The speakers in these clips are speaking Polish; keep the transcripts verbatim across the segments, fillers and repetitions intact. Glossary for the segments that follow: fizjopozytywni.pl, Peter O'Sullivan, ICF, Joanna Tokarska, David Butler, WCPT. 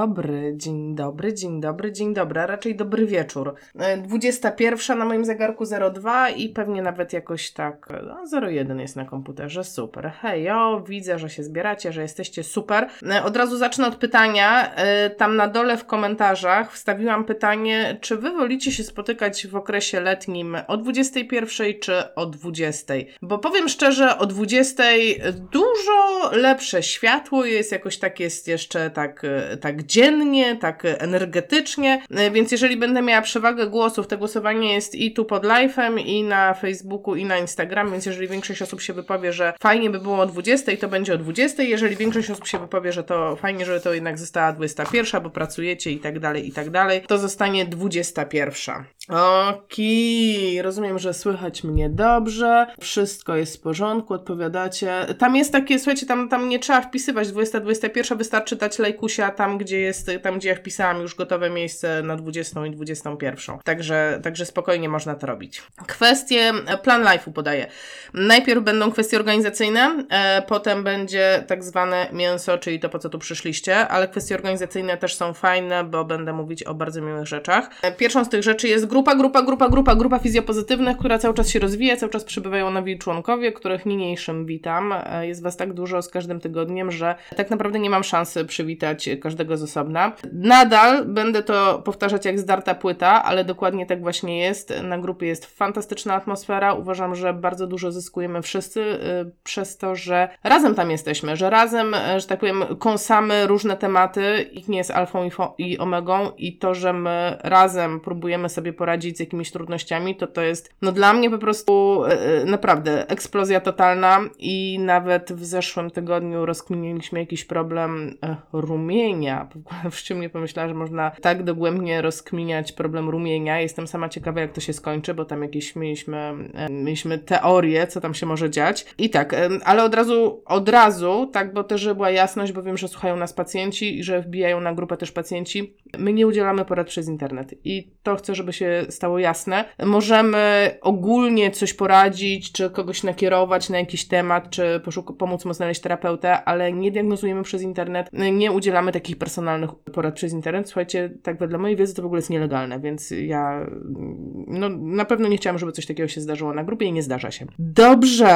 dobry, dzień dobry, dzień dobry, dzień dobry, a raczej dobry wieczór. dwudziesta pierwsza na moim zegarku zero dwa i pewnie nawet jakoś tak no, zero jeden jest na komputerze, super. Hejo, widzę, że się zbieracie, że jesteście super. Od razu zacznę od pytania. Tam na dole w komentarzach wstawiłam pytanie, czy wy wolicie się spotykać w okresie letnim o dwudziestej pierwszej czy o dwudziestej? Bo powiem szczerze, o dwudziestej dużo lepsze światło jest, jakoś tak jest jeszcze tak, tak dziennie, tak energetycznie, więc jeżeli będę miała przewagę głosów, to głosowanie jest i tu pod live'em, i na Facebooku, i na Instagram, więc jeżeli większość osób się wypowie, że fajnie by było o dwudziestej, to będzie o dwudziestej, jeżeli większość osób się wypowie, że to fajnie, żeby to jednak została dwudziesta pierwsza, bo pracujecie i tak dalej, i tak dalej, to zostanie dwudziesta pierwsza. Okej, rozumiem, że słychać mnie dobrze, wszystko jest w porządku, odpowiadacie. Tam jest takie, słuchajcie, tam, tam nie trzeba wpisywać dwudziesta, dwudziesta pierwsza, wystarczy dać lajkusia tam, gdzie jest, tam gdzie ja wpisałam już gotowe miejsce na dwudziestą i dwudziestą pierwszą. Także, także spokojnie można to robić. Kwestie, plan live'u podaję. Najpierw będą kwestie organizacyjne, e, potem będzie tak zwane mięso, czyli to po co tu przyszliście, ale kwestie organizacyjne też są fajne, bo będę mówić o bardzo miłych rzeczach. E, pierwszą z tych rzeczy jest grupa, grupa, grupa, grupa, grupa fizjopozytywnych, która cały czas się rozwija, cały czas przybywają nowi członkowie, których niniejszym witam. Jest was tak dużo z każdym tygodniem, że tak naprawdę nie mam szansy przywitać każdego z osobna. Nadal będę to powtarzać jak zdarta płyta, ale dokładnie tak właśnie jest. Na grupie jest fantastyczna atmosfera. Uważam, że bardzo dużo zyskujemy wszyscy yy, przez to, że razem tam jesteśmy, że razem, że tak powiem, kąsamy różne tematy. Ich nie jest alfą i, fo- i omegą i to, że my razem próbujemy sobie poradzić z jakimiś trudnościami, to to jest no dla mnie po prostu yy, naprawdę eksplozja totalna i nawet w zeszłym tygodniu rozkminiliśmy jakiś problem yy, rumienia. W czym nie pomyślałam, że można tak dogłębnie rozkminiać problem rumienia. Jestem sama ciekawa, jak to się skończy, bo tam jakieś mieliśmy, yy, mieliśmy teorie, co tam się może dziać. I tak, yy, ale od razu, od razu, tak, bo też była jasność, bo wiem, że słuchają nas pacjenci i że wbijają na grupę też pacjenci. My nie udzielamy porad przez internet i to chcę, żeby się stało jasne. Możemy ogólnie coś poradzić, czy kogoś nakierować na jakiś temat, czy poszuka- pomóc mu znaleźć terapeutę, ale nie diagnozujemy przez internet, nie udzielamy takich personalnych porad przez internet. Słuchajcie, tak wedle mojej wiedzy to w ogóle jest nielegalne, więc ja no, na pewno nie chciałam, żeby coś takiego się zdarzyło na grupie i nie zdarza się. Dobrze,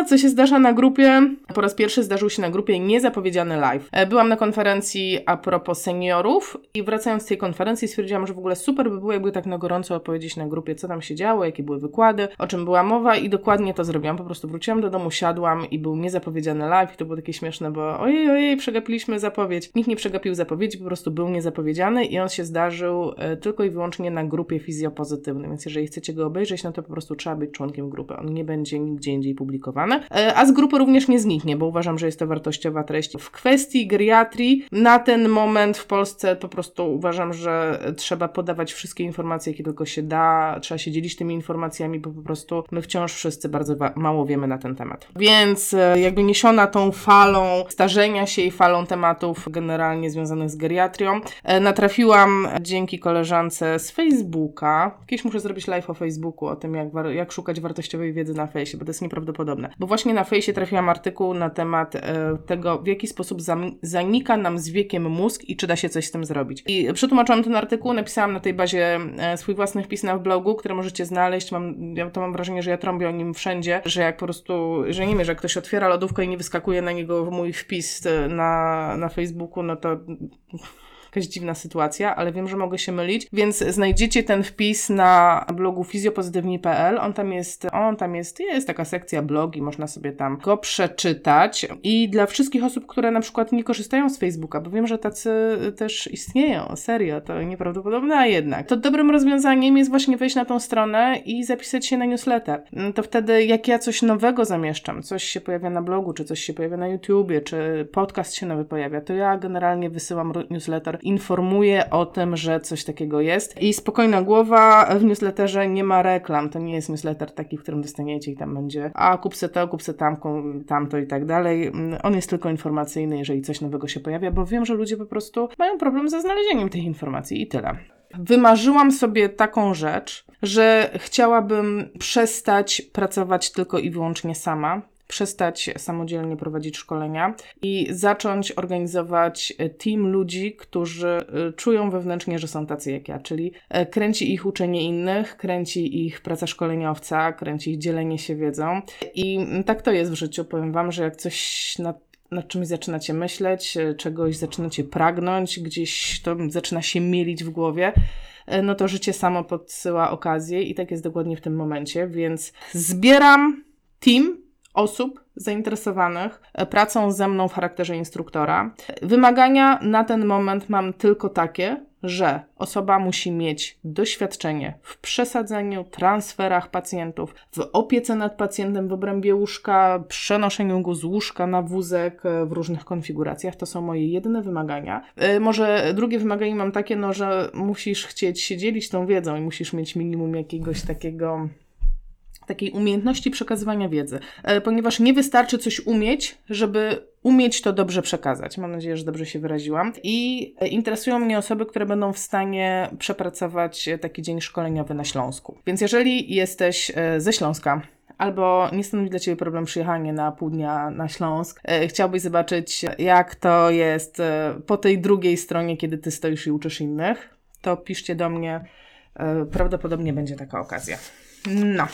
a co się zdarza na grupie? Po raz pierwszy zdarzył się na grupie niezapowiedziany live. Byłam na konferencji a propos seniorów i wracając z tej konferencji stwierdziłam, że w ogóle super by było, jakby tak na gorąco opowiedzieć na grupie, co tam się działo, jakie były wykłady, o czym była mowa i dokładnie to zrobiłam. Po prostu wróciłam do domu, siadłam i był niezapowiedziany live i to było takie śmieszne, bo ojej, ojej, przegapiliśmy zapowiedź. Nikt nie przegapił zapowiedzi, po prostu był niezapowiedziany i on się zdarzył tylko i wyłącznie na grupie fizjopozytywnej, więc jeżeli chcecie go obejrzeć, no to po prostu trzeba być członkiem grupy. On nie będzie nigdzie indziej publikowany, a z grupy również nie zniknie, bo uważam, że jest to wartościowa treść. W kwestii geriatrii na ten moment w Polsce po prostu uważam, że trzeba podawać wszystkie informacje, jakie tylko się da, trzeba się dzielić tymi informacjami, bo po prostu my wciąż wszyscy bardzo wa- mało wiemy na ten temat. Więc jakby niesiona tą falą starzenia się i falą tematów generalnie związanych z geriatrią, natrafiłam dzięki koleżance z Facebooka. Kiedyś muszę zrobić live o Facebooku, o tym, jak, war- jak szukać wartościowej wiedzy na fejsie, bo to jest nieprawdopodobne. Bo właśnie na fejsie trafiłam artykuł na temat e, tego, w jaki sposób zam- zanika nam z wiekiem mózg i czy da się coś z tym zrobić. I przetłumaczyłam ten artykuł, napisałam na tej bazie e, swój własny wpis na blogu, który możecie znaleźć. Mam, ja to mam wrażenie, że ja trąbię o nim wszędzie, że jak po prostu, że nie wiem, że jak ktoś otwiera lodówkę i nie wyskakuje na niego mój wpis na, na Facebooku, no to jakaś dziwna sytuacja, ale wiem, że mogę się mylić, więc znajdziecie ten wpis na blogu fizjopozytywni kropka p l. On tam jest, on tam jest, jest taka sekcja blogi, można sobie tam go przeczytać. I dla wszystkich osób, które na przykład nie korzystają z Facebooka, bo wiem, że tacy też istnieją, serio, to nieprawdopodobne, a jednak. To dobrym rozwiązaniem jest właśnie wejść na tą stronę i zapisać się na newsletter. To wtedy, jak ja coś nowego zamieszczam, coś się pojawia na blogu, czy coś się pojawia na YouTubie, czy podcast się nowy pojawia, to ja generalnie wysyłam newsletter, informuje o tym, że coś takiego jest. I spokojna głowa, w newsletterze nie ma reklam. To nie jest newsletter taki, w którym dostaniecie i tam będzie a kup se to, kup se tamką, tamto i tak dalej. On jest tylko informacyjny, jeżeli coś nowego się pojawia, bo wiem, że ludzie po prostu mają problem ze znalezieniem tych informacji i tyle. Wymarzyłam sobie taką rzecz, że chciałabym przestać pracować tylko i wyłącznie sama. przestać samodzielnie prowadzić szkolenia i zacząć organizować team ludzi, którzy czują wewnętrznie, że są tacy jak ja, czyli kręci ich uczenie innych, kręci ich praca szkoleniowca, kręci ich dzielenie się wiedzą i tak to jest w życiu. Powiem Wam, że jak coś na nad czymś zaczynacie myśleć, czegoś zaczynacie pragnąć, gdzieś to zaczyna się mielić w głowie, no to życie samo podsyła okazję i tak jest dokładnie w tym momencie, więc zbieram team osób zainteresowanych pracą ze mną w charakterze instruktora. Wymagania na ten moment mam tylko takie, że osoba musi mieć doświadczenie w przesadzeniu, transferach pacjentów, w opiece nad pacjentem w obrębie łóżka, przenoszeniu go z łóżka na wózek w różnych konfiguracjach. To są moje jedyne wymagania. Może drugie wymaganie mam takie, no, że musisz chcieć się dzielić tą wiedzą i musisz mieć minimum jakiegoś takiego... takiej umiejętności przekazywania wiedzy, ponieważ nie wystarczy coś umieć, żeby umieć to dobrze przekazać. Mam nadzieję, że dobrze się wyraziłam. I interesują mnie osoby, które będą w stanie przepracować taki dzień szkoleniowy na Śląsku. Więc jeżeli jesteś ze Śląska, albo nie stanowi dla Ciebie problem przyjechanie na pół dnia na Śląsk, chciałbyś zobaczyć, jak to jest po tej drugiej stronie, kiedy Ty stoisz i uczysz innych, to piszcie do mnie. Prawdopodobnie będzie taka okazja. No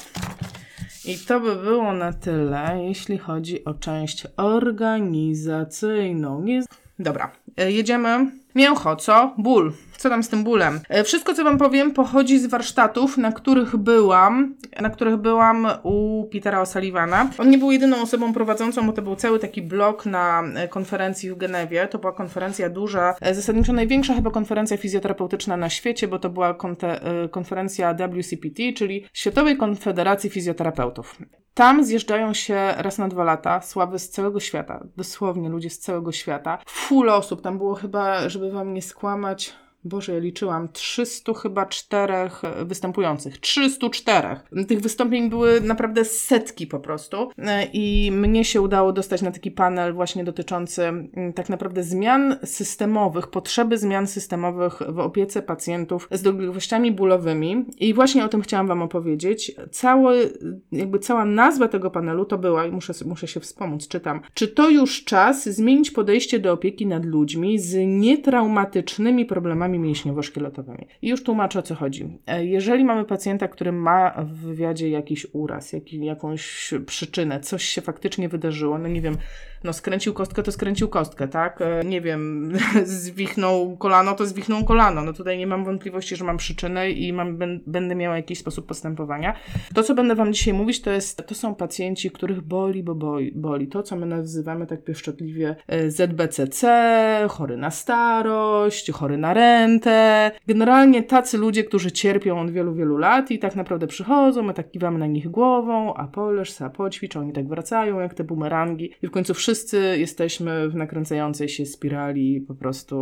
i to by było na tyle, jeśli chodzi o część organizacyjną. Nie... Dobra, jedziemy. Mięcho, co? Ból. Co tam z tym bólem? Wszystko, co Wam powiem, pochodzi z warsztatów, na których byłam, na których byłam u Petera O'Sullivana. On nie był jedyną osobą prowadzącą, bo to był cały taki blok na konferencji w Genewie. To była konferencja duża, zasadniczo największa chyba konferencja fizjoterapeutyczna na świecie, bo to była konte- konferencja W C P T, czyli Światowej Konfederacji Fizjoterapeutów. Tam zjeżdżają się raz na dwa lata sławy z całego świata, dosłownie ludzie z całego świata. Full osób, tam było chyba, żeby Wam nie skłamać... Boże, ja liczyłam, trzystu chyba czterech występujących, trzystu czterech. Tych wystąpień były naprawdę setki po prostu i mnie się udało dostać na taki panel właśnie dotyczący tak naprawdę zmian systemowych, potrzeby zmian systemowych w opiece pacjentów z dolegliwościami bólowymi i właśnie o tym chciałam Wam opowiedzieć. Cały, jakby cała nazwa tego panelu to była, i muszę, muszę się wspomóc, czytam, czy to już czas zmienić podejście do opieki nad ludźmi z nietraumatycznymi problemami mięśniowo-szkieletowymi. I już tłumaczę, o co chodzi. Jeżeli mamy pacjenta, który ma w wywiadzie jakiś uraz, jak, jakąś przyczynę, coś się faktycznie wydarzyło, no nie wiem, no skręcił kostkę, to skręcił kostkę, tak? Nie wiem, zwichnął kolano, to zwichnął kolano. No tutaj nie mam wątpliwości, że mam przyczynę i mam, będę miała jakiś sposób postępowania. To, co będę Wam dzisiaj mówić, to jest, to są pacjenci, których boli, bo boli. boli. To, co my nazywamy tak pieszczotliwie Z B C C, chory na starość, chory na ręce, generalnie tacy ludzie, którzy cierpią od wielu, wielu lat i tak naprawdę przychodzą, my tak kiwamy na nich głową, a poleż, a poćwicz, oni tak wracają jak te bumerangi i w końcu wszyscy jesteśmy w nakręcającej się spirali po prostu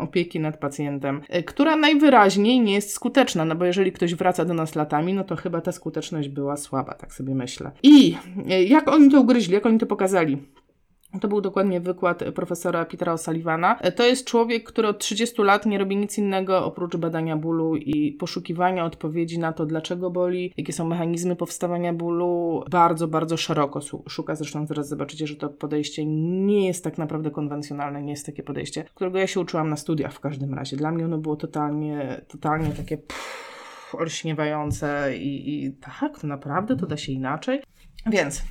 opieki nad pacjentem, która najwyraźniej nie jest skuteczna, no bo jeżeli ktoś wraca do nas latami, no to chyba ta skuteczność była słaba, tak sobie myślę. I jak oni to ugryźli, jak oni to pokazali? To był dokładnie wykład profesora Petera O'Sullivana. To jest człowiek, który od trzydziestu lat nie robi nic innego oprócz badania bólu i poszukiwania odpowiedzi na to, dlaczego boli, jakie są mechanizmy powstawania bólu. Bardzo, bardzo szeroko szuka. Zresztą zaraz zobaczycie, że to podejście nie jest tak naprawdę konwencjonalne, nie jest takie podejście, którego ja się uczyłam na studiach w każdym razie. Dla mnie ono było totalnie, totalnie takie pff, olśniewające i, i tak, to naprawdę to da się inaczej. Więc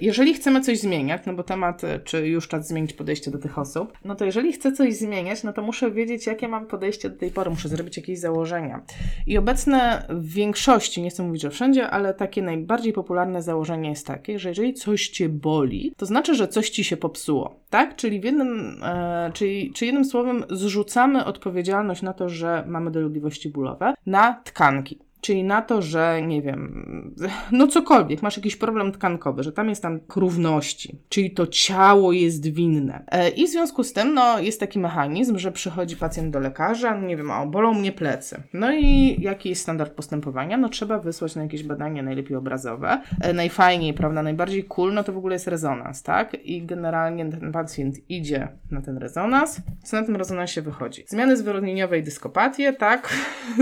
jeżeli chcemy coś zmieniać, no bo temat, czy już czas zmienić podejście do tych osób, no to jeżeli chcę coś zmieniać, no to muszę wiedzieć, jakie mam podejście do tej pory, muszę zrobić jakieś założenia. I obecne w większości, nie chcę mówić, że wszędzie, ale takie najbardziej popularne założenie jest takie, że jeżeli coś Cię boli, to znaczy, że coś Ci się popsuło, tak? Czyli w jednym, e, czyli, czyli jednym słowem zrzucamy odpowiedzialność na to, że mamy dolegliwości bólowe, na tkanki. Czyli na to, że nie wiem, no cokolwiek, masz jakiś problem tkankowy, że tam jest tam krówności, czyli to ciało jest winne. I w związku z tym, no jest taki mechanizm, że przychodzi pacjent do lekarza, nie wiem, o, bolą mnie plecy. No i jaki jest standard postępowania? No trzeba wysłać na jakieś badanie, najlepiej obrazowe. Najfajniej, prawda, najbardziej cool, no to w ogóle jest rezonans, tak? I generalnie ten pacjent idzie na ten rezonans, co na tym rezonansie wychodzi? Zmiany zwyrodnieniowe i dyskopatię, tak?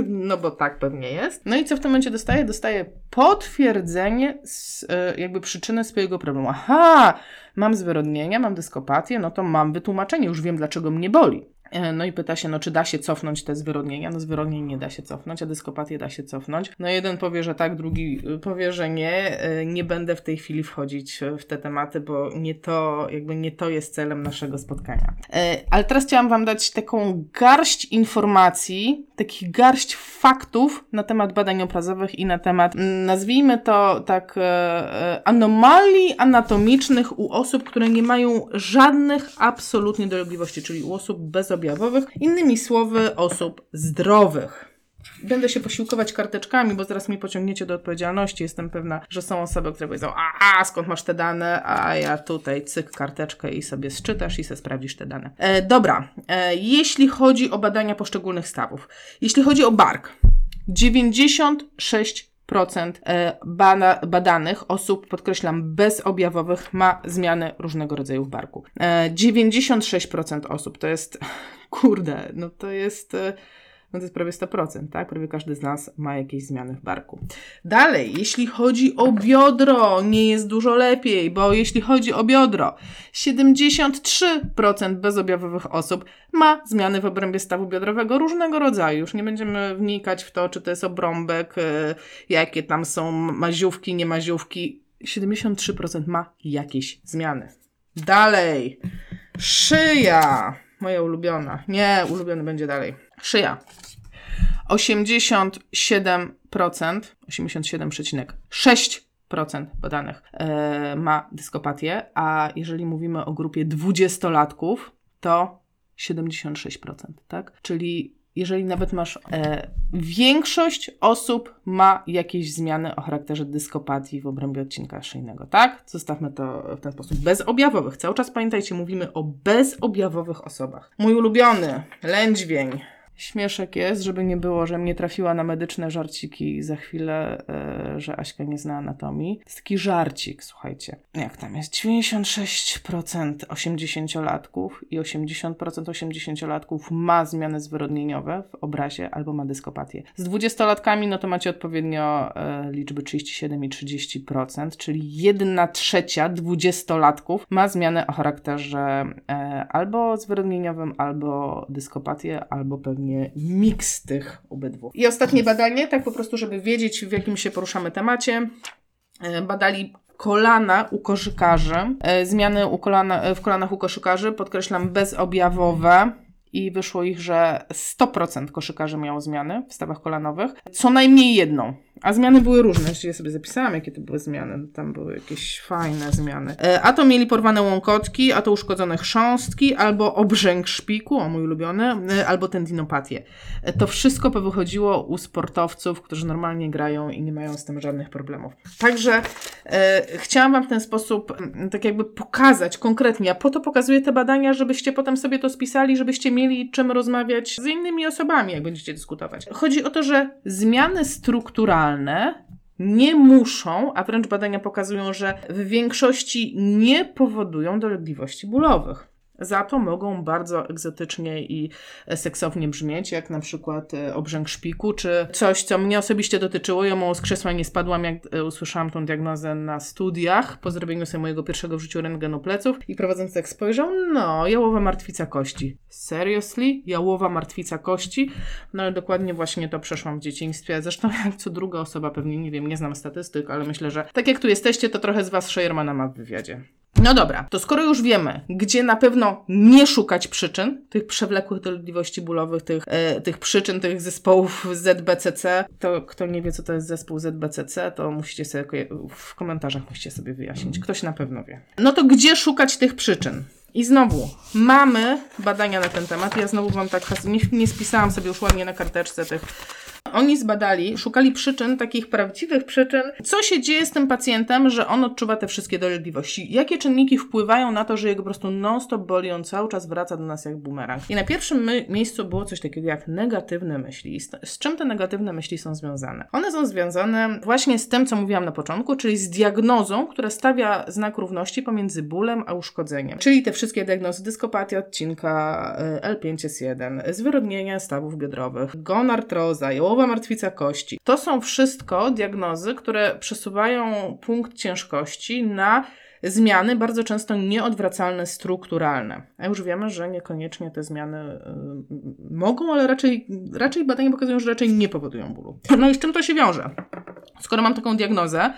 No bo tak pewnie jest. No i co w tym momencie dostaję? Dostaję potwierdzenie z, jakby przyczyny swojego problemu. Aha, mam zwyrodnienia, mam dyskopatię, no to mam wytłumaczenie, już wiem, dlaczego mnie boli. No i pyta się, no czy da się cofnąć te zwyrodnienia? No zwyrodnień nie da się cofnąć, a dyskopatię da się cofnąć. No jeden powie, że tak, drugi powie, że nie. Nie będę w tej chwili wchodzić w te tematy, bo nie to, jakby nie to jest celem naszego spotkania. Ale teraz chciałam Wam dać taką garść informacji, takich garść faktów na temat badań obrazowych i na temat, nazwijmy to tak, anomalii anatomicznych u osób, które nie mają żadnych absolutnie dolegliwości, czyli u osób bez objawowych, innymi słowy osób zdrowych. Będę się posiłkować karteczkami, bo zaraz mnie pociągniecie do odpowiedzialności. Jestem pewna, że są osoby, które powiedzą, a, a skąd masz te dane, a ja tutaj cyk karteczkę i sobie zczytasz i se sprawdzisz te dane. E, dobra, e, jeśli chodzi o badania poszczególnych stawów, jeśli chodzi o bark, dziewięćdziesiąt sześć procent Bada, badanych osób, podkreślam, bezobjawowych ma zmiany różnego rodzaju w barku. dziewięćdziesiąt sześć procent osób to jest, kurde, no to jest, no to jest prawie sto procent, tak? Prawie każdy z nas ma jakieś zmiany w barku. Dalej, jeśli chodzi o biodro, nie jest dużo lepiej, bo jeśli chodzi o biodro, siedemdziesiąt trzy procent bezobjawowych osób ma zmiany w obrębie stawu biodrowego różnego rodzaju. Już nie będziemy wnikać w to, czy to jest obrąbek, jakie tam są maziówki, nie maziówki. siedemdziesiąt trzy procent ma jakieś zmiany. Dalej, szyja. Moja ulubiona. Nie, ulubiony będzie dalej. Szyja. osiemdziesiąt siedem procent, osiemdziesiąt siedem przecinek sześć procent badanych yy, ma dyskopatię, a jeżeli mówimy o grupie dwudziestolatków, to siedemdziesiąt sześć procent, tak? Czyli jeżeli nawet masz, e, większość osób ma jakieś zmiany o charakterze dyskopatii w obrębie odcinka szyjnego, tak? Zostawmy to w ten sposób. Bezobjawowych. Cały czas pamiętajcie, mówimy o bezobjawowych osobach. Mój ulubiony, lędźwień. Śmieszek jest, żeby nie było, że mnie trafiła na medyczne żarciki za chwilę, yy, że Aśka nie zna anatomii. Jest taki żarcik, słuchajcie. Jak tam jest? dziewięćdziesiąt sześć procent osiemdziesięciolatków i osiemdziesiąt procent osiemdziesięciolatków ma zmiany zwyrodnieniowe w obrazie albo ma dyskopatię. Z dwudziestolatkami no to macie odpowiednio yy, liczby trzydzieści siedem i trzydzieści procent, czyli jedna trzecia dwudziestolatków ma zmianę o charakterze yy, albo zwyrodnieniowym, albo dyskopatię, albo pewnie miks tych obydwu. I ostatnie badanie, tak po prostu, żeby wiedzieć, w jakim się poruszamy temacie. Badali kolana u koszykarzy, zmiany u kolana, w kolanach u koszykarzy, podkreślam, bezobjawowe i wyszło ich, że sto procent koszykarzy miało zmiany w stawach kolanowych, co najmniej jedną. A zmiany były różne, ja sobie zapisałam, jakie to były zmiany, tam były jakieś fajne zmiany. A to mieli porwane łąkotki, a to uszkodzone chrząstki, albo obrzęk szpiku, o mój ulubiony, albo tendinopatię. To wszystko powychodziło u sportowców, którzy normalnie grają i nie mają z tym żadnych problemów. Także e, chciałam Wam w ten sposób tak jakby pokazać konkretnie, a po to pokazuję te badania, żebyście potem sobie to spisali, żebyście mieli czym rozmawiać z innymi osobami, jak będziecie dyskutować. Chodzi o to, że zmiany strukturalne nie muszą, a wręcz badania pokazują, że w większości nie powodują dolegliwości bólowych. Za to mogą bardzo egzotycznie i seksownie brzmieć, jak na przykład obrzęk szpiku, czy coś, co mnie osobiście dotyczyło. Ja mu z krzesła nie spadłam, jak usłyszałam tą diagnozę na studiach, po zrobieniu sobie mojego pierwszego w życiu rentgenu pleców i prowadzący tak spojrzał, no, jałowa martwica kości. Seriously? Jałowa martwica kości? No i dokładnie właśnie to przeszłam w dzieciństwie. Zresztą jak co druga osoba, pewnie nie wiem, nie znam statystyk, ale myślę, że tak jak tu jesteście, to trochę z Was Shermana ma w wywiadzie. No dobra, to skoro już wiemy, gdzie na pewno nie szukać przyczyn, tych przewlekłych dolegliwości bólowych, tych, e, tych przyczyn, tych zespołów Z B C C, to kto nie wie, co to jest zespół Z B C C, to musicie sobie, w komentarzach musicie sobie wyjaśnić. Ktoś na pewno wie. No to gdzie szukać tych przyczyn? I znowu, mamy badania na ten temat. Ja znowu Wam tak, nie, nie spisałam sobie już ładnie na karteczce tych. Oni zbadali, szukali przyczyn, takich prawdziwych przyczyn, co się dzieje z tym pacjentem, że on odczuwa te wszystkie dolegliwości. Jakie czynniki wpływają na to, że jego po prostu non-stop boli, on cały czas wraca do nas jak bumerang. I na pierwszym my- miejscu było coś takiego jak negatywne myśli. Z, z czym te negatywne myśli są związane? One są związane właśnie z tym, co mówiłam na początku, czyli z diagnozą, która stawia znak równości pomiędzy bólem a uszkodzeniem. Czyli te wszystkie diagnozy, dyskopatia odcinka L pięć S jeden, zwyrodnienia stawów biodrowych, gonartroza, jałowa stałowa martwica kości. To są wszystko diagnozy, które przesuwają punkt ciężkości na zmiany bardzo często nieodwracalne, strukturalne. A już wiemy, że niekoniecznie te zmiany y, mogą, ale raczej, raczej badania pokazują, że raczej nie powodują bólu. No i z czym to się wiąże? Skoro mam taką diagnozę,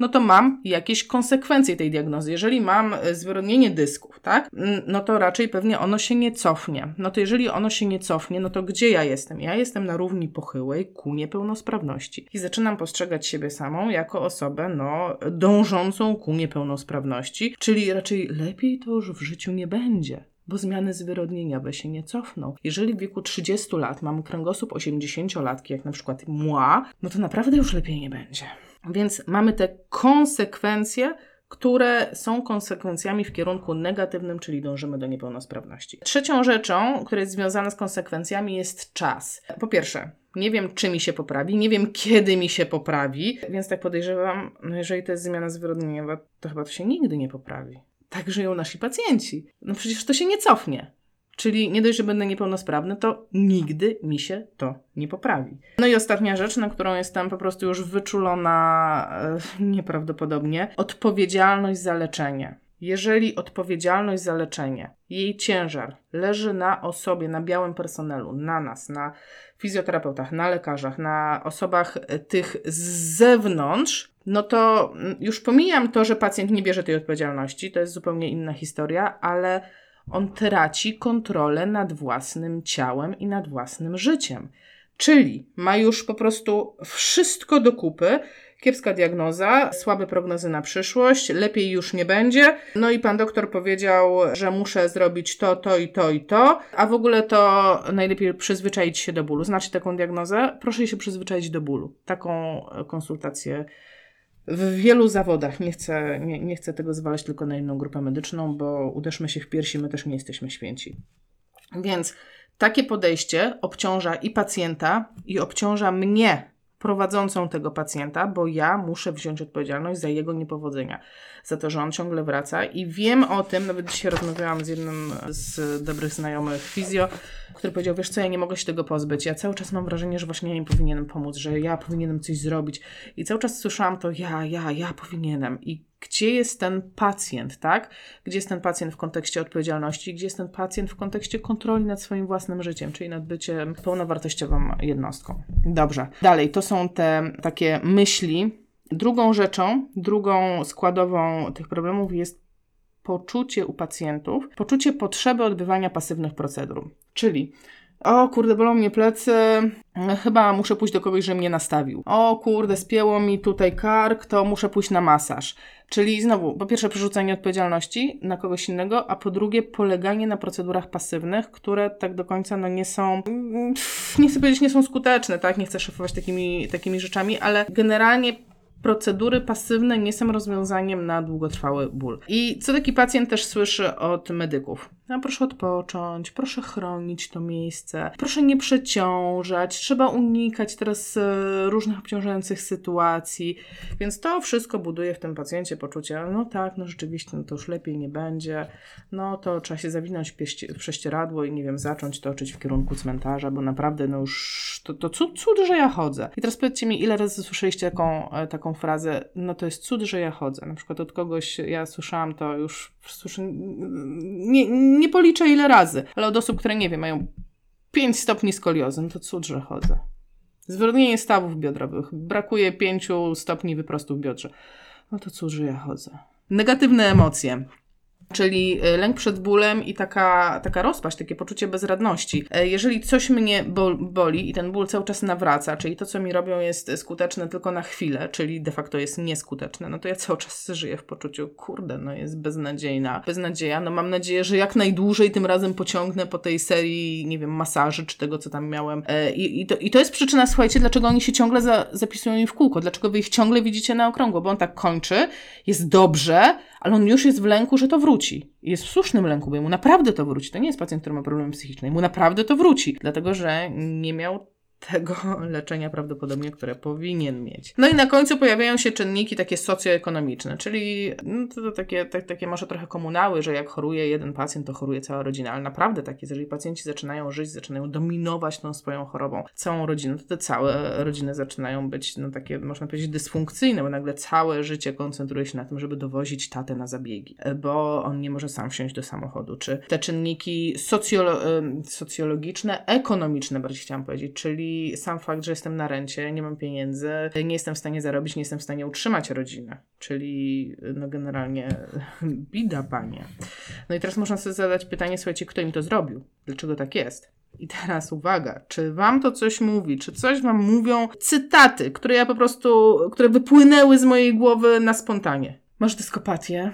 no to mam jakieś konsekwencje tej diagnozy. Jeżeli mam zwyrodnienie dysków, tak, no to raczej pewnie ono się nie cofnie. No to jeżeli ono się nie cofnie, no to gdzie ja jestem? Ja jestem na równi pochyłej ku niepełnosprawności. I zaczynam postrzegać siebie samą jako osobę, no, dążącą ku niepełnosprawności, czyli raczej lepiej to już w życiu nie będzie, bo zmiany zwyrodnieniowe się nie cofną. Jeżeli w wieku trzydziestu lat mam kręgosłup osiemdziesięciolatki, jak na przykład mła, no to naprawdę już lepiej nie będzie. Więc mamy te konsekwencje, które są konsekwencjami w kierunku negatywnym, czyli dążymy do niepełnosprawności. Trzecią rzeczą, która jest związana z konsekwencjami, jest czas. Po pierwsze, nie wiem, czy mi się poprawi, nie wiem, kiedy mi się poprawi, więc tak podejrzewam, no jeżeli to jest zmiana zwyrodnieniowa, to chyba to się nigdy nie poprawi. Tak żyją nasi pacjenci. No przecież to się nie cofnie. Czyli nie dość, że będę niepełnosprawny, to nigdy mi się to nie poprawi. No i ostatnia rzecz, na którą jestem po prostu już wyczulona e, nieprawdopodobnie. Odpowiedzialność za leczenie. Jeżeli odpowiedzialność za leczenie, jej ciężar leży na osobie, na białym personelu, na nas, na fizjoterapeutach, na lekarzach, na osobach tych z zewnątrz, no to już pomijam to, że pacjent nie bierze tej odpowiedzialności, to jest zupełnie inna historia, ale on traci kontrolę nad własnym ciałem i nad własnym życiem. Czyli ma już po prostu wszystko do kupy. Kiepska diagnoza, słabe prognozy na przyszłość, lepiej już nie będzie. No i pan doktor powiedział, że muszę zrobić to, to i to i to, a w ogóle to najlepiej przyzwyczaić się do bólu. Znacie taką diagnozę? Proszę się przyzwyczaić do bólu. Taką konsultację w wielu zawodach, nie chcę, nie, nie chcę tego zwalać tylko na inną grupę medyczną, bo uderzmy się w piersi, my też nie jesteśmy święci. Więc takie podejście obciąża i pacjenta, i obciąża mnie prowadzącą tego pacjenta, bo ja muszę wziąć odpowiedzialność za jego niepowodzenia, za to, że on ciągle wraca i wiem o tym, nawet dzisiaj rozmawiałam z jednym z dobrych znajomych fizjo, który powiedział, wiesz co, ja nie mogę się tego pozbyć, ja cały czas mam wrażenie, że właśnie ja im powinienem pomóc, że ja powinienem coś zrobić i cały czas słyszałam to, ja, ja, ja powinienem i gdzie jest ten pacjent, tak? Gdzie jest ten pacjent w kontekście odpowiedzialności, gdzie jest ten pacjent w kontekście kontroli nad swoim własnym życiem, czyli nad byciem pełnowartościową jednostką. Dobrze. Dalej, to są te takie myśli. Drugą rzeczą, drugą składową tych problemów jest poczucie u pacjentów, poczucie potrzeby odbywania pasywnych procedur, czyli o kurde, bolą mnie plecy, chyba muszę pójść do kogoś, że mnie nastawił. O kurde, spięło mi tutaj kark, to muszę pójść na masaż. Czyli znowu, po pierwsze przerzucenie odpowiedzialności na kogoś innego, a po drugie poleganie na procedurach pasywnych, które tak do końca no nie są, nie chcę powiedzieć, nie są skuteczne, tak? Nie chcę szefować takimi, takimi rzeczami, ale generalnie procedury pasywne nie są rozwiązaniem na długotrwały ból. I co taki pacjent też słyszy od medyków? No, proszę odpocząć, proszę chronić to miejsce, proszę nie przeciążać, trzeba unikać teraz różnych obciążających sytuacji. Więc to wszystko buduje w tym pacjencie poczucie, no tak, no rzeczywiście, no to już lepiej nie będzie, no to trzeba się zawinąć w prześcieradło i nie wiem, zacząć toczyć w kierunku cmentarza, bo naprawdę no już to, to cud, cud, że ja chodzę. I teraz powiedzcie mi, ile razy słyszeliście taką, taką frazę, no to jest cud, że ja chodzę. Na przykład od kogoś, ja słyszałam to już, słyszę, nie, nie policzę ile razy, ale od osób, które nie wiem, mają pięć stopni skoliozy, no to cud, że chodzę. Zwyrodnienie stawów biodrowych, brakuje pięć stopni wyprostu w biodrze. No to cud, że ja chodzę. Negatywne emocje. Czyli lęk przed bólem i taka, taka rozpaść, takie poczucie bezradności. Jeżeli coś mnie bol, boli i ten ból cały czas nawraca, czyli to, co mi robią jest skuteczne tylko na chwilę, czyli de facto jest nieskuteczne, no to ja cały czas żyję w poczuciu, kurde, no jest beznadziejna, beznadzieja. No mam nadzieję, że jak najdłużej tym razem pociągnę po tej serii, nie wiem, masaży czy tego, co tam miałem. I, i, to, i to jest przyczyna, słuchajcie, dlaczego oni się ciągle za, zapisują im w kółko, dlaczego wy ich ciągle widzicie na okrągło, bo on tak kończy, jest dobrze, ale on już jest w lęku, że to wróci. Jest w słusznym lęku, bo mu naprawdę to wróci. To nie jest pacjent, który ma problemy psychiczne. Mu naprawdę to wróci, dlatego że nie miał tego leczenia prawdopodobnie, które powinien mieć. No i na końcu pojawiają się czynniki takie socjoekonomiczne, czyli no to, to takie, tak, takie może trochę komunały, że jak choruje jeden pacjent, to choruje cała rodzina, ale naprawdę tak jest, jeżeli pacjenci zaczynają żyć, zaczynają dominować tą swoją chorobą całą rodzinę, to te całe rodziny zaczynają być no takie, można powiedzieć, dysfunkcyjne, bo nagle całe życie koncentruje się na tym, żeby dowozić tatę na zabiegi, bo on nie może sam wsiąść do samochodu, czy te czynniki socjolo- socjologiczne, ekonomiczne bardziej chciałam powiedzieć, czyli i sam fakt, że jestem na rencie, nie mam pieniędzy, nie jestem w stanie zarobić, nie jestem w stanie utrzymać rodziny, czyli no generalnie bida, panie. No i teraz można sobie zadać pytanie, słuchajcie, kto im to zrobił? Dlaczego tak jest? I teraz uwaga, czy wam to coś mówi, czy coś wam mówią cytaty, które ja po prostu, które wypłynęły z mojej głowy na spontanie. Masz dyskopatię?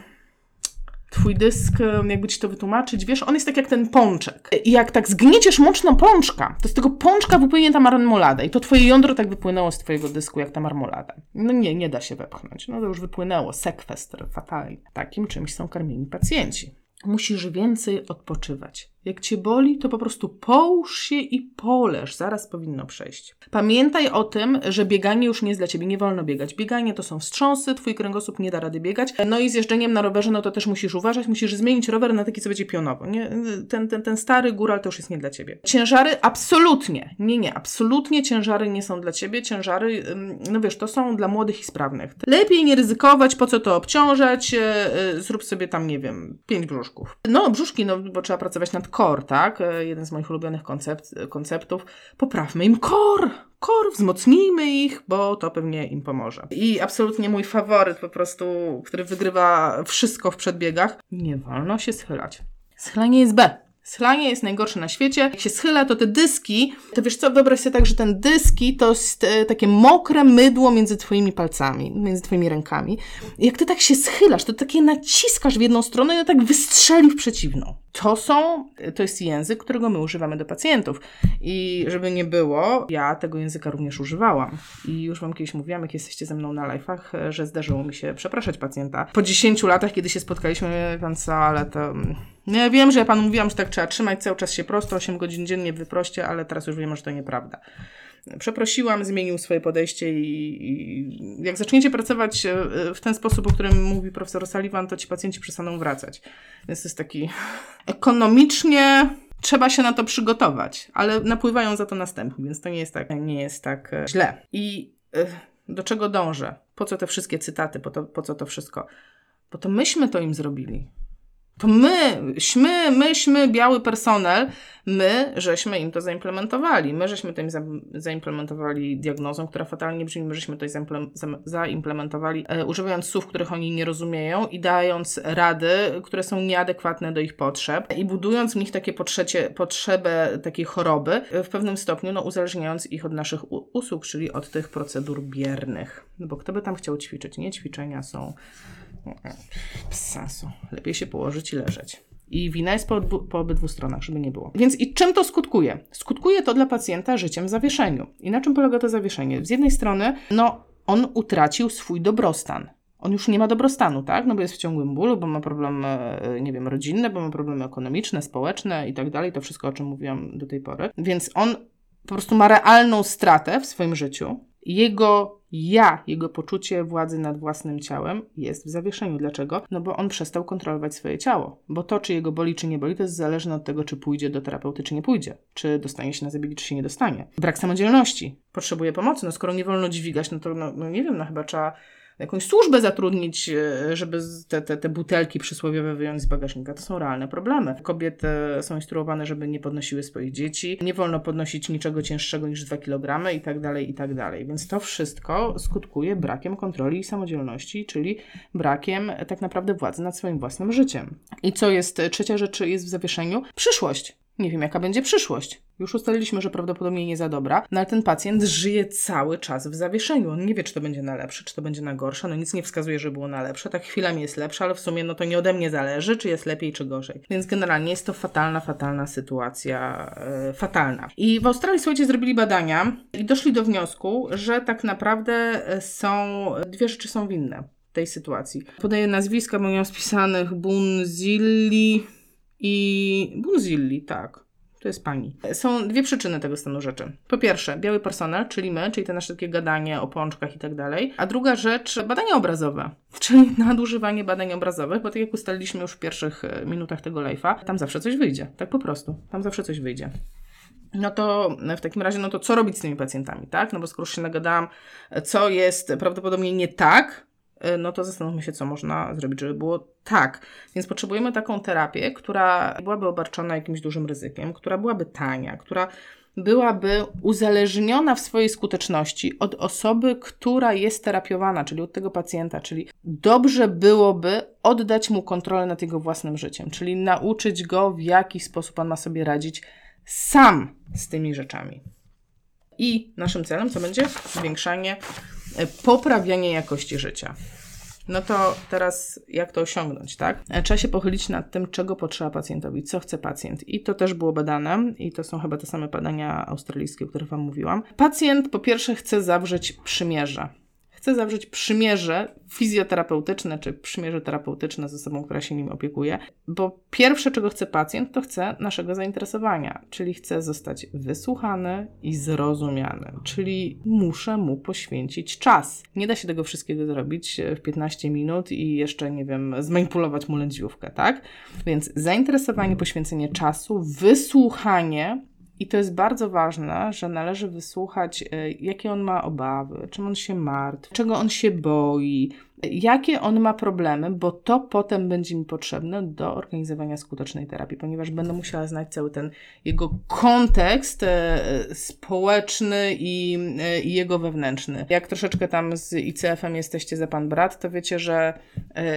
Twój dysk, jakby ci to wytłumaczyć, wiesz, on jest tak jak ten pączek. I jak tak zgnieciesz mocno pączka, to z tego pączka wypłynie ta marmolada. I to twoje jądro tak wypłynęło z twojego dysku, jak ta marmolada. No nie, nie da się wepchnąć. No to już wypłynęło. Sekwestr, fatalnie. Takim czymś są karmieni pacjenci. Musisz więcej odpoczywać. Jak cię boli, to po prostu połóż się i poleż. Zaraz powinno przejść. Pamiętaj o tym, że bieganie już nie jest dla ciebie. Nie wolno biegać. Bieganie to są wstrząsy, twój kręgosłup nie da rady biegać. No i z jeżdżeniem na rowerze, no to też musisz uważać. Musisz zmienić rower na taki, co będzie pionowo. Nie? Ten, ten, ten stary góral to już jest nie dla ciebie. Ciężary? Absolutnie. Nie, nie. Absolutnie ciężary nie są dla ciebie. Ciężary, no wiesz, to są dla młodych i sprawnych. Lepiej nie ryzykować, po co to obciążać. Zrób sobie tam, nie wiem, pięć brzuszków. No, brzuszki, no bo trzeba pracować nad core, tak? Jeden z moich ulubionych koncept, konceptów. Poprawmy im core, core, wzmocnijmy ich, bo to pewnie im pomoże. I absolutnie mój faworyt po prostu, który wygrywa wszystko w przedbiegach. Nie wolno się schylać. Schylanie jest B. Schylanie jest najgorsze na świecie. Jak się schyla, to te dyski, to wiesz co, wyobraź sobie tak, że ten dyski to jest takie mokre mydło między twoimi palcami, między twoimi rękami. Jak ty tak się schylasz, to takie naciskasz w jedną stronę i on tak wystrzeli w przeciwną. To są, to jest język, którego my używamy do pacjentów. I żeby nie było, ja tego języka również używałam. I już wam kiedyś mówiłam, jak jesteście ze mną na live'ach, że zdarzyło mi się przepraszać pacjenta. Po dziesięciu latach, kiedy się spotkaliśmy, pan co, ale to... No ja wiem, że ja panu mówiłam, że tak trzeba trzymać, cały czas się prosto, osiem godzin dziennie wyproście, ale teraz już wiem, że to nieprawda. Przeprosiłam, zmienił swoje podejście i, i jak zaczniecie pracować w ten sposób, o którym mówi profesor O'Sullivan, to ci pacjenci przestaną wracać. Więc to jest taki ekonomicznie... Trzeba się na to przygotować, ale napływają za to następni, więc to nie jest tak, nie jest tak źle. I do czego dążę? Po co te wszystkie cytaty? Po, to, po co to wszystko? Bo to myśmy to im zrobili. To my, myśmy, myśmy, biały personel, my, żeśmy im to zaimplementowali. My, żeśmy to im za, zaimplementowali diagnozą, która fatalnie brzmi, my, żeśmy to zaimplementowali, e, używając słów, których oni nie rozumieją i dając rady, które są nieadekwatne do ich potrzeb i budując w nich takie potrzecie, potrzebę takiej choroby, w pewnym stopniu no, uzależniając ich od naszych u- usług, czyli od tych procedur biernych. Bo kto by tam chciał ćwiczyć? Nie, ćwiczenia są... Bez sensu. Lepiej się położyć i leżeć. I wina jest po, po obydwu stronach, żeby nie było. Więc i czym to skutkuje? Skutkuje to dla pacjenta życiem w zawieszeniu. I na czym polega to zawieszenie? Z jednej strony, no, on utracił swój dobrostan. On już nie ma dobrostanu, tak? No bo jest w ciągłym bólu, bo ma problemy, nie wiem, rodzinne, bo ma problemy ekonomiczne, społeczne i tak dalej. To wszystko, o czym mówiłam do tej pory. Więc on po prostu ma realną stratę w swoim życiu. Jego ja, jego poczucie władzy nad własnym ciałem jest w zawieszeniu. Dlaczego? No bo on przestał kontrolować swoje ciało. Bo to, czy jego boli, czy nie boli, to jest zależne od tego, czy pójdzie do terapeuty, czy nie pójdzie. Czy dostanie się na zabiegi, czy się nie dostanie. Brak samodzielności. Potrzebuje pomocy. No skoro nie wolno dźwigać, no to no, no nie wiem, no chyba trzeba jakąś służbę zatrudnić, żeby te, te, te butelki przysłowiowe wyjąć z bagażnika. To są realne problemy. Kobiety są instruowane, żeby nie podnosiły swoich dzieci, nie wolno podnosić niczego cięższego niż dwa kilogramy i tak dalej, i tak dalej. Więc to wszystko skutkuje brakiem kontroli i samodzielności, czyli brakiem tak naprawdę władzy nad swoim własnym życiem. I co jest, trzecia rzecz jest w zawieszeniu? Przyszłość. Nie wiem, jaka będzie przyszłość. Już ustaliliśmy, że prawdopodobnie nie za dobra, no ale ten pacjent żyje cały czas w zawieszeniu. On nie wie, czy to będzie na lepsze, czy to będzie na gorsze. No nic nie wskazuje, że było na lepsze. Tak chwilami jest lepsze, ale w sumie no to nie ode mnie zależy, czy jest lepiej, czy gorzej. Więc generalnie jest to fatalna, fatalna sytuacja. Yy, fatalna. I w Australii, słuchajcie, zrobili badania i doszli do wniosku, że tak naprawdę są, dwie rzeczy są winne tej sytuacji. Podaję nazwiska, bo nie mam spisanych. Bunzilli... I Bunzilli, tak. To jest pani. Są dwie przyczyny tego stanu rzeczy. Po pierwsze, biały personel, czyli my, czyli te nasze takie gadanie o pączkach i tak dalej. A druga rzecz, badania obrazowe, czyli nadużywanie badań obrazowych, bo tak jak ustaliliśmy już w pierwszych minutach tego live'a, tam zawsze coś wyjdzie, tak po prostu, tam zawsze coś wyjdzie. No to w takim razie, no to co robić z tymi pacjentami, tak? No bo skoro już się nagadałam, co jest prawdopodobnie nie tak, no to zastanówmy się, co można zrobić, żeby było tak. Więc potrzebujemy taką terapię, która byłaby obarczona jakimś dużym ryzykiem, która byłaby tania, która byłaby uzależniona w swojej skuteczności od osoby, która jest terapiowana, czyli od tego pacjenta, czyli dobrze byłoby oddać mu kontrolę nad jego własnym życiem, czyli nauczyć go, w jaki sposób on ma sobie radzić sam z tymi rzeczami. I naszym celem co będzie? Zwiększanie, poprawianie jakości życia. No to teraz jak to osiągnąć, tak? Trzeba się pochylić nad tym, czego potrzeba pacjentowi, co chce pacjent. I to też było badane i to są chyba te same badania australijskie, o których Wam mówiłam. Pacjent po pierwsze chce zawrzeć przymierze. Chce zawrzeć przymierze fizjoterapeutyczne czy przymierze terapeutyczne z osobą, która się nim opiekuje, bo pierwsze, czego chce pacjent, to chce naszego zainteresowania, czyli chce zostać wysłuchany i zrozumiany, czyli muszę mu poświęcić czas. Nie da się tego wszystkiego zrobić w piętnaście minut i jeszcze, nie wiem, zmanipulować mu lędźwiówkę, tak? Więc zainteresowanie, poświęcenie czasu, wysłuchanie. I to jest bardzo ważne, że należy wysłuchać, jakie on ma obawy, czym on się martwi, czego on się boi, jakie on ma problemy, bo to potem będzie mi potrzebne do organizowania skutecznej terapii, ponieważ będę musiała znać cały ten jego kontekst społeczny i, i jego wewnętrzny. Jak troszeczkę tam z I C F-em jesteście za pan brat, to wiecie, że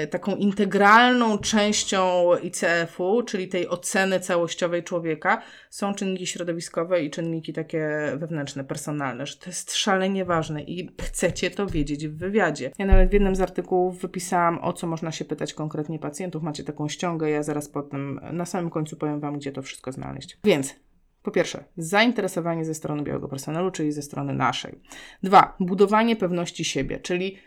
taką integralną częścią I C F-u, czyli tej oceny całościowej człowieka, są czynniki środowiskowe i czynniki takie wewnętrzne, personalne, że to jest szalenie ważne i chcecie to wiedzieć w wywiadzie. Ja nawet w jednym z artykułów wypisałam, o co można się pytać konkretnie pacjentów. Macie taką ściągę, ja zaraz potem na samym końcu powiem Wam, gdzie to wszystko znaleźć. Więc po pierwsze, zainteresowanie ze strony białego personelu, czyli ze strony naszej. Dwa, budowanie pewności siebie, czyli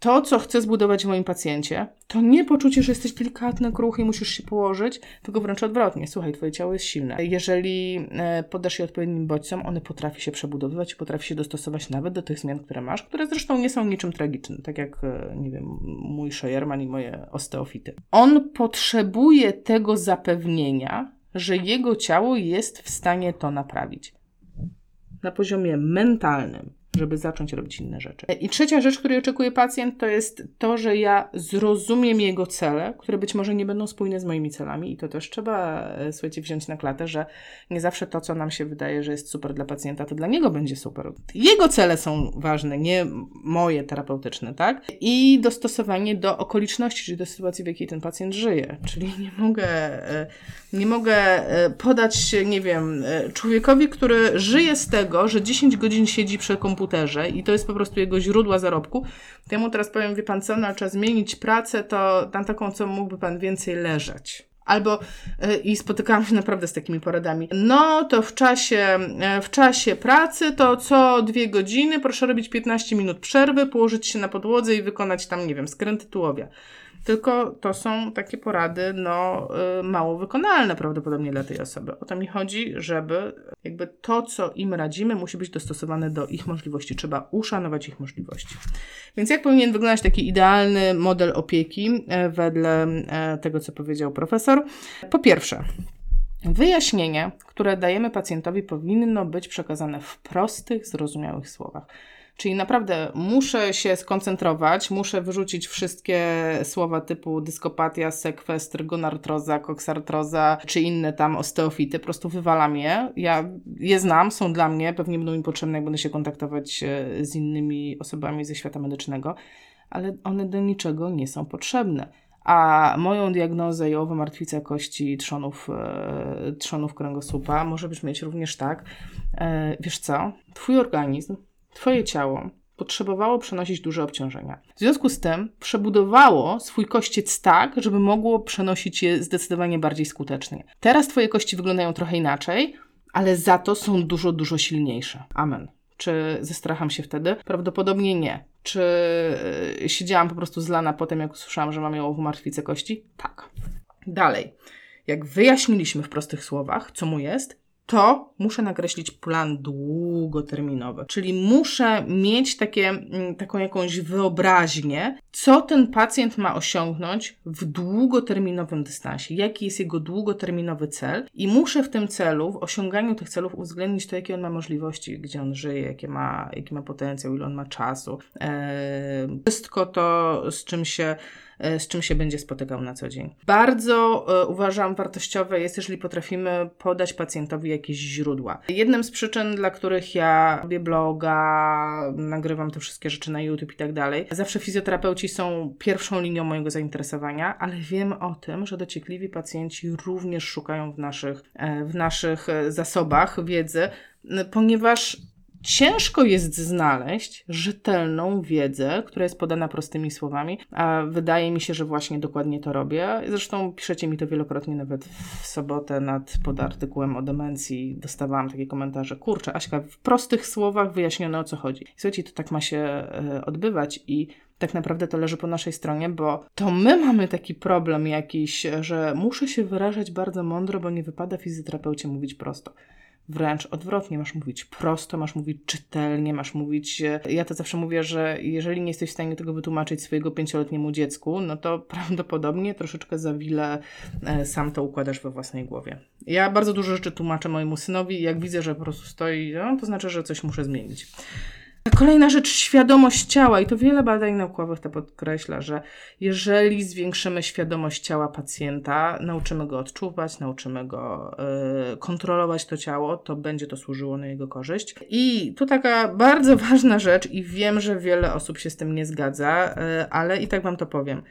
to, co chcę zbudować w moim pacjencie, to nie poczucie, że jesteś delikatny, kruchy i musisz się położyć, tylko wręcz odwrotnie. Słuchaj, twoje ciało jest silne. Jeżeli podasz je odpowiednim bodźcom, one potrafi się przebudowywać, potrafi się dostosować nawet do tych zmian, które masz, które zresztą nie są niczym tragicznym, tak jak, nie wiem, mój Scheuermann i moje osteofity. On potrzebuje tego zapewnienia, że jego ciało jest w stanie to naprawić. Na poziomie mentalnym, żeby zacząć robić inne rzeczy. I trzecia rzecz, której oczekuje pacjent, to jest to, że ja zrozumiem jego cele, które być może nie będą spójne z moimi celami i to też trzeba, słuchajcie, wziąć na klatę, że nie zawsze to, co nam się wydaje, że jest super dla pacjenta, to dla niego będzie super. Jego cele są ważne, nie moje terapeutyczne, tak? I dostosowanie do okoliczności, czyli do sytuacji, w jakiej ten pacjent żyje. Czyli nie mogę, nie mogę podać, nie wiem, człowiekowi, który żyje z tego, że dziesięć godzin siedzi przy komputerze, i to jest po prostu jego źródła zarobku, to ja mu teraz powiem, wie pan co, no, trzeba zmienić pracę, to na taką, co mógłby pan więcej leżeć. Albo, yy, i spotykałam się naprawdę z takimi poradami, no to w czasie, yy, w czasie pracy to co dwie godziny proszę robić piętnaście minut przerwy, położyć się na podłodze i wykonać tam, nie wiem, skręty tułowia. Tylko to są takie porady, no, yy, mało wykonalne prawdopodobnie dla tej osoby. O to mi chodzi, żeby jakby to, co im radzimy, musi być dostosowane do ich możliwości. Trzeba uszanować ich możliwości. Więc jak powinien wyglądać taki idealny model opieki yy, wedle yy, tego, co powiedział profesor? Po pierwsze, wyjaśnienie, które dajemy pacjentowi, powinno być przekazane w prostych, zrozumiałych słowach. Czyli naprawdę muszę się skoncentrować, muszę wyrzucić wszystkie słowa typu dyskopatia, sekwestr, gonartroza, koksartroza, czy inne tam osteofity. Po prostu wywalam je. Ja je znam, są dla mnie, pewnie będą mi potrzebne, jak będę się kontaktować z innymi osobami ze świata medycznego, ale one do niczego nie są potrzebne. A moją diagnozę jałową martwica kości trzonów, e, trzonów kręgosłupa może mieć również tak. E, wiesz co? Twój organizm, Twoje ciało potrzebowało przenosić duże obciążenia. W związku z tym przebudowało swój kościec tak, żeby mogło przenosić je zdecydowanie bardziej skutecznie. Teraz Twoje kości wyglądają trochę inaczej, ale za to są dużo, dużo silniejsze. Amen. Czy zestracham się wtedy? Prawdopodobnie nie. Czy siedziałam po prostu zlana potem, jak usłyszałam, że mam jałową martwicę kości? Tak. Dalej. Jak wyjaśniliśmy w prostych słowach, co mu jest, to muszę nakreślić plan długoterminowy. Czyli muszę mieć takie, taką jakąś wyobraźnię, co ten pacjent ma osiągnąć w długoterminowym dystansie, jaki jest jego długoterminowy cel i muszę w tym celu, w osiąganiu tych celów uwzględnić to, jakie on ma możliwości, gdzie on żyje, jakie ma, jaki ma potencjał, ile on ma czasu. Eee, wszystko to, z czym się z czym się będzie spotykał na co dzień. Bardzo e, uważam wartościowe jest, jeżeli potrafimy podać pacjentowi jakieś źródła. Jednym z przyczyn, dla których ja robię bloga, nagrywam te wszystkie rzeczy na YouTube i tak dalej, zawsze fizjoterapeuci są pierwszą linią mojego zainteresowania, ale wiem o tym, że dociekliwi pacjenci również szukają w naszych, e, w naszych zasobach wiedzy, ponieważ ciężko jest znaleźć rzetelną wiedzę, która jest podana prostymi słowami, a wydaje mi się, że właśnie dokładnie to robię. Zresztą piszecie mi to wielokrotnie, nawet w sobotę nad pod artykułem o demencji dostawałam takie komentarze, kurczę, Aśka, w prostych słowach wyjaśnione, o co chodzi. Słuchajcie, to tak ma się odbywać i tak naprawdę to leży po naszej stronie, bo to my mamy taki problem jakiś, że muszę się wyrażać bardzo mądro, bo nie wypada fizjoterapeucie mówić prosto. Wręcz odwrotnie, masz mówić prosto, masz mówić czytelnie, masz mówić... Ja to zawsze mówię, że jeżeli nie jesteś w stanie tego wytłumaczyć swojego pięcioletniemu dziecku, no to prawdopodobnie troszeczkę za wiele sam to układasz we własnej głowie. Ja bardzo dużo rzeczy tłumaczę mojemu synowi i jak widzę, że po prostu stoi, no to znaczy, że coś muszę zmienić. Kolejna rzecz, świadomość ciała i to wiele badań naukowych to podkreśla, że jeżeli zwiększymy świadomość ciała pacjenta, nauczymy go odczuwać, nauczymy go y, kontrolować to ciało, to będzie to służyło na jego korzyść. I tu taka bardzo ważna rzecz i wiem, że wiele osób się z tym nie zgadza, y, ale i tak Wam to powiem,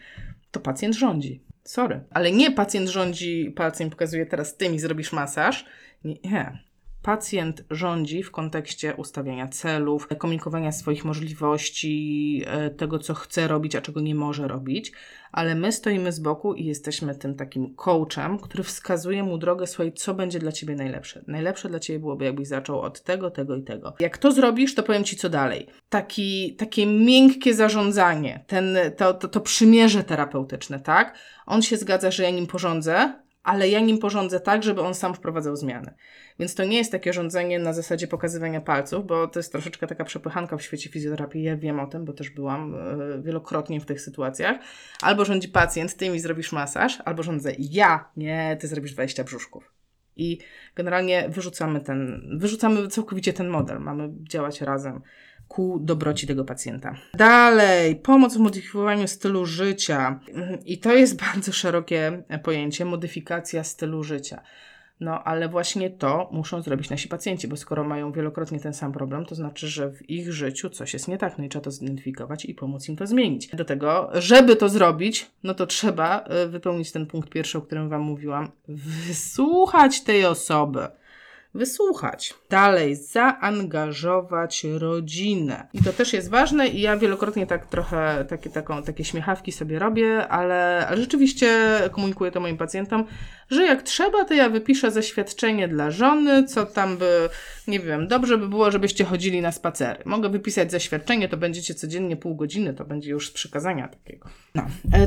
to pacjent rządzi. Sorry, ale nie pacjent rządzi, pacjent pokazuje teraz ty mi zrobisz masaż. Nie, nie. Pacjent rządzi w kontekście ustawiania celów, komunikowania swoich możliwości, tego co chce robić, a czego nie może robić, ale my stoimy z boku i jesteśmy tym takim coachem, który wskazuje mu drogę, słuchaj, co będzie dla Ciebie najlepsze. Najlepsze dla Ciebie byłoby, jakbyś zaczął od tego, tego i tego. Jak to zrobisz, to powiem Ci, co dalej. Taki, takie miękkie zarządzanie, ten, to, to, to przymierze terapeutyczne, tak? On się zgadza, że ja nim porządzę, ale ja nim porządzę tak, żeby on sam wprowadzał zmiany. Więc to nie jest takie rządzenie na zasadzie pokazywania palców, bo to jest troszeczkę taka przepychanka w świecie fizjoterapii. Ja wiem o tym, bo też byłam y, wielokrotnie w tych sytuacjach. Albo rządzi pacjent, ty mi zrobisz masaż, albo rządzę ja, nie, ty zrobisz dwadzieścia brzuszków. I generalnie wyrzucamy ten, wyrzucamy całkowicie ten model. Mamy działać razem ku dobroci tego pacjenta. Dalej, pomoc w modyfikowaniu stylu życia. I to jest bardzo szerokie pojęcie, modyfikacja stylu życia. No, ale właśnie to muszą zrobić nasi pacjenci, bo skoro mają wielokrotnie ten sam problem, to znaczy, że w ich życiu coś jest nie tak, no i trzeba to zidentyfikować i pomóc im to zmienić. Do tego, żeby to zrobić, no to trzeba wypełnić ten punkt pierwszy, o którym Wam mówiłam, wysłuchać tej osoby. Wysłuchać. Dalej, zaangażować rodzinę. I to też jest ważne i ja wielokrotnie tak trochę takie, taką, takie śmiechawki sobie robię, ale, ale rzeczywiście komunikuję to moim pacjentom, że jak trzeba, to ja wypiszę zaświadczenie dla żony, co tam by, nie wiem, dobrze by było, żebyście chodzili na spacery. Mogę wypisać zaświadczenie, to będziecie codziennie pół godziny, to będzie już z przykazania takiego. No.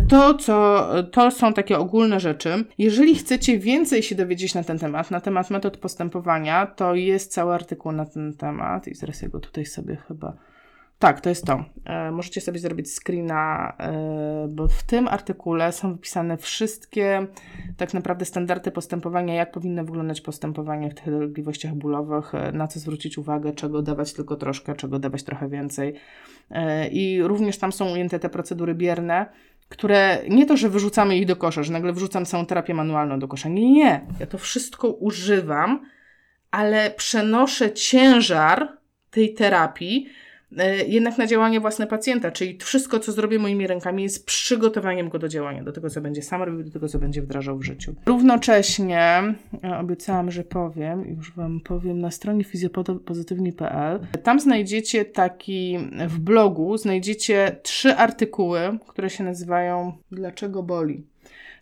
To, co, to są takie ogólne rzeczy. Jeżeli chcecie więcej się dowiedzieć na ten temat, na temat metod postępowania, to jest cały artykuł na ten temat i zaraz ja go tutaj sobie chyba... Tak, to jest to. E, możecie sobie zrobić screena, e, bo w tym artykule są wypisane wszystkie tak naprawdę standardy postępowania, jak powinno wyglądać postępowanie w tych dolegliwościach bólowych, e, na co zwrócić uwagę, czego dawać tylko troszkę, czego dawać trochę więcej. E, I również tam są ujęte te procedury bierne, które nie to, że wyrzucamy ich do kosza, że nagle wrzucam całą terapię manualną do kosza. Nie, nie. Ja to wszystko używam, ale przenoszę ciężar tej terapii yy, jednak na działanie własne pacjenta, czyli wszystko, co zrobię moimi rękami jest przygotowaniem go do działania, do tego, co będzie sam robił, do tego, co będzie wdrażał w życiu. Równocześnie obiecałam, że powiem, już Wam powiem, na stronie fizjopozytywni kropka pe el tam znajdziecie taki, w blogu znajdziecie trzy artykuły, które się nazywają Dlaczego boli?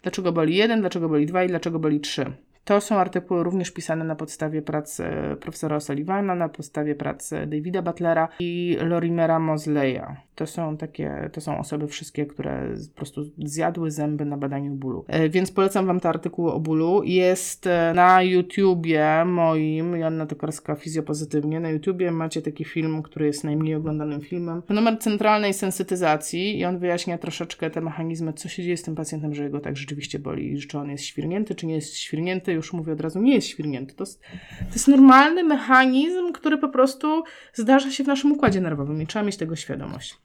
Dlaczego boli jeden, dlaczego boli dwa i dlaczego boli trzy? To są artykuły również pisane na podstawie prac profesora O'Sullivana, na podstawie prac Davida Butlera i Lorimera Moseleya. To są takie, to są osoby wszystkie, które po prostu zjadły zęby na badaniu bólu. Więc polecam Wam te artykuły o bólu. Jest na YouTubie moim, Joanna Tokarska, fizjopozytywnie. Na YouTubie macie taki film, który jest najmniej oglądanym filmem. Fenomen centralnej sensytyzacji i on wyjaśnia troszeczkę te mechanizmy, co się dzieje z tym pacjentem, że jego tak rzeczywiście boli i czy on jest świrnięty, czy nie jest świrnięty. Już mówię od razu, nie jest świrnięty. To jest, to jest normalny mechanizm, który po prostu zdarza się w naszym układzie nerwowym i trzeba mieć tego świadomość.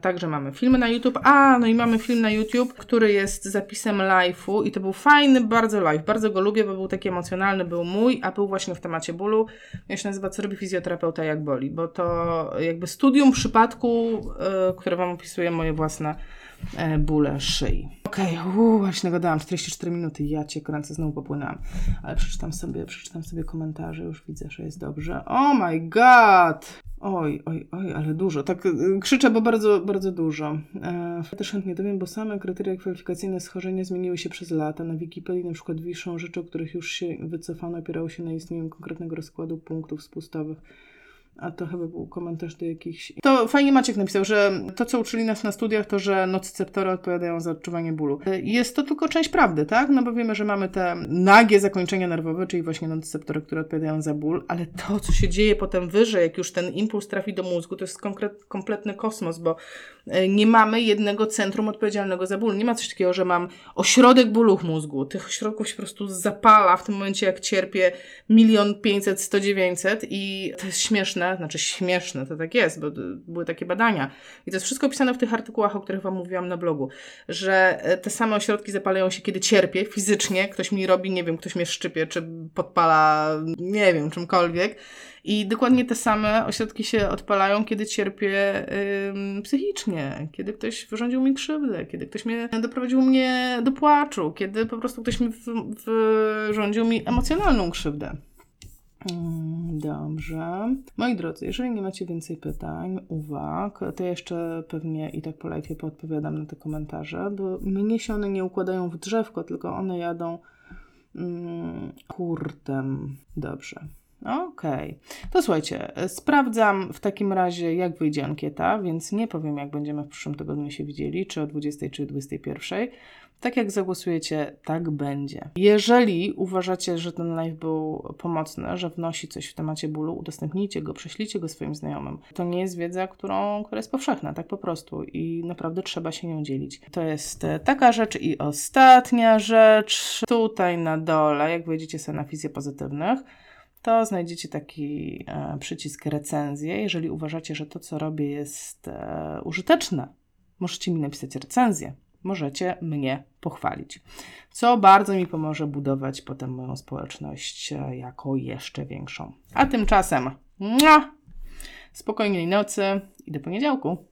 Także mamy filmy na YouTube. A, no i mamy film na YouTube, który jest zapisem live'u i to był fajny bardzo live. Bardzo go lubię, bo był taki emocjonalny, był mój, a był właśnie w temacie bólu. Ja się nazywa Co robi fizjoterapeuta, jak boli? Bo to jakby studium przypadku, yy, które Wam opisuje moje własne yy, bóle szyi. Okej, okay, właśnie gadałam, czterdzieści cztery minuty, ja Cię kręcę, znowu popłynęłam. Ale przeczytam sobie, przeczytam sobie komentarze, już widzę, że jest dobrze. Oh my god! Oj, oj, oj, ale dużo. Tak krzyczę, bo bardzo, bardzo dużo. Ja też chętnie dowiem, bo same kryteria kwalifikacyjne schorzenia zmieniły się przez lata. Na Wikipedii na przykład wiszą rzeczy, o których już się wycofano, opierały się na istnieniu konkretnego rozkładu punktów spustowych. A to chyba był komentarz do jakichś... To fajnie Maciek napisał, że to, co uczyli nas na studiach, to, że nociceptory odpowiadają za odczuwanie bólu. Jest to tylko część prawdy, tak? No bo wiemy, że mamy te nagie zakończenia nerwowe, czyli właśnie nociceptory, które odpowiadają za ból, ale to, co się dzieje potem wyżej, jak już ten impuls trafi do mózgu, to jest konkret, kompletny kosmos, bo nie mamy jednego centrum odpowiedzialnego za ból. Nie ma coś takiego, że mam ośrodek bólu w mózgu. Tych ośrodków się po prostu zapala w tym momencie, jak cierpię milion pięćset, sto dziewięćset i to jest śmieszne. Znaczy śmieszne, to tak jest, bo były takie badania. I to jest wszystko opisane w tych artykułach, o których Wam mówiłam na blogu, że te same ośrodki zapalają się, kiedy cierpię fizycznie, ktoś mi robi, nie wiem, ktoś mnie szczypie, czy podpala, nie wiem, czymkolwiek. I dokładnie te same ośrodki się odpalają, kiedy cierpię yy, psychicznie, kiedy ktoś wyrządził mi krzywdę, kiedy ktoś mnie doprowadził mnie do płaczu, kiedy po prostu ktoś mi wyrządził mi emocjonalną krzywdę. Dobrze. Moi drodzy, jeżeli nie macie więcej pytań, uwag, to ja jeszcze pewnie i tak po live'ie podpowiadam na te komentarze, bo mnie się one nie układają w drzewko, tylko one jadą mm, hurtem. Dobrze. Okej. Okay. To słuchajcie, sprawdzam w takim razie, jak wyjdzie ankieta, więc nie powiem, jak będziemy w przyszłym tygodniu się widzieli, czy o dwudziestej, czy o dwudziestej pierwszej. Tak jak zagłosujecie, tak będzie. Jeżeli uważacie, że ten live był pomocny, że wnosi coś w temacie bólu, udostępnijcie go, prześlijcie go swoim znajomym. To nie jest wiedza, którą, która jest powszechna, tak po prostu i naprawdę trzeba się nią dzielić. To jest taka rzecz i ostatnia rzecz. Tutaj na dole, jak wejdziecie sobie na Fizję Pozytywnych, to znajdziecie taki e, przycisk recenzje. Jeżeli uważacie, że to, co robię, jest e, użyteczne, możecie mi napisać recenzję. Możecie mnie pochwalić, co bardzo mi pomoże budować potem moją społeczność jako jeszcze większą. A tymczasem mua, spokojnej nocy i do poniedziałku.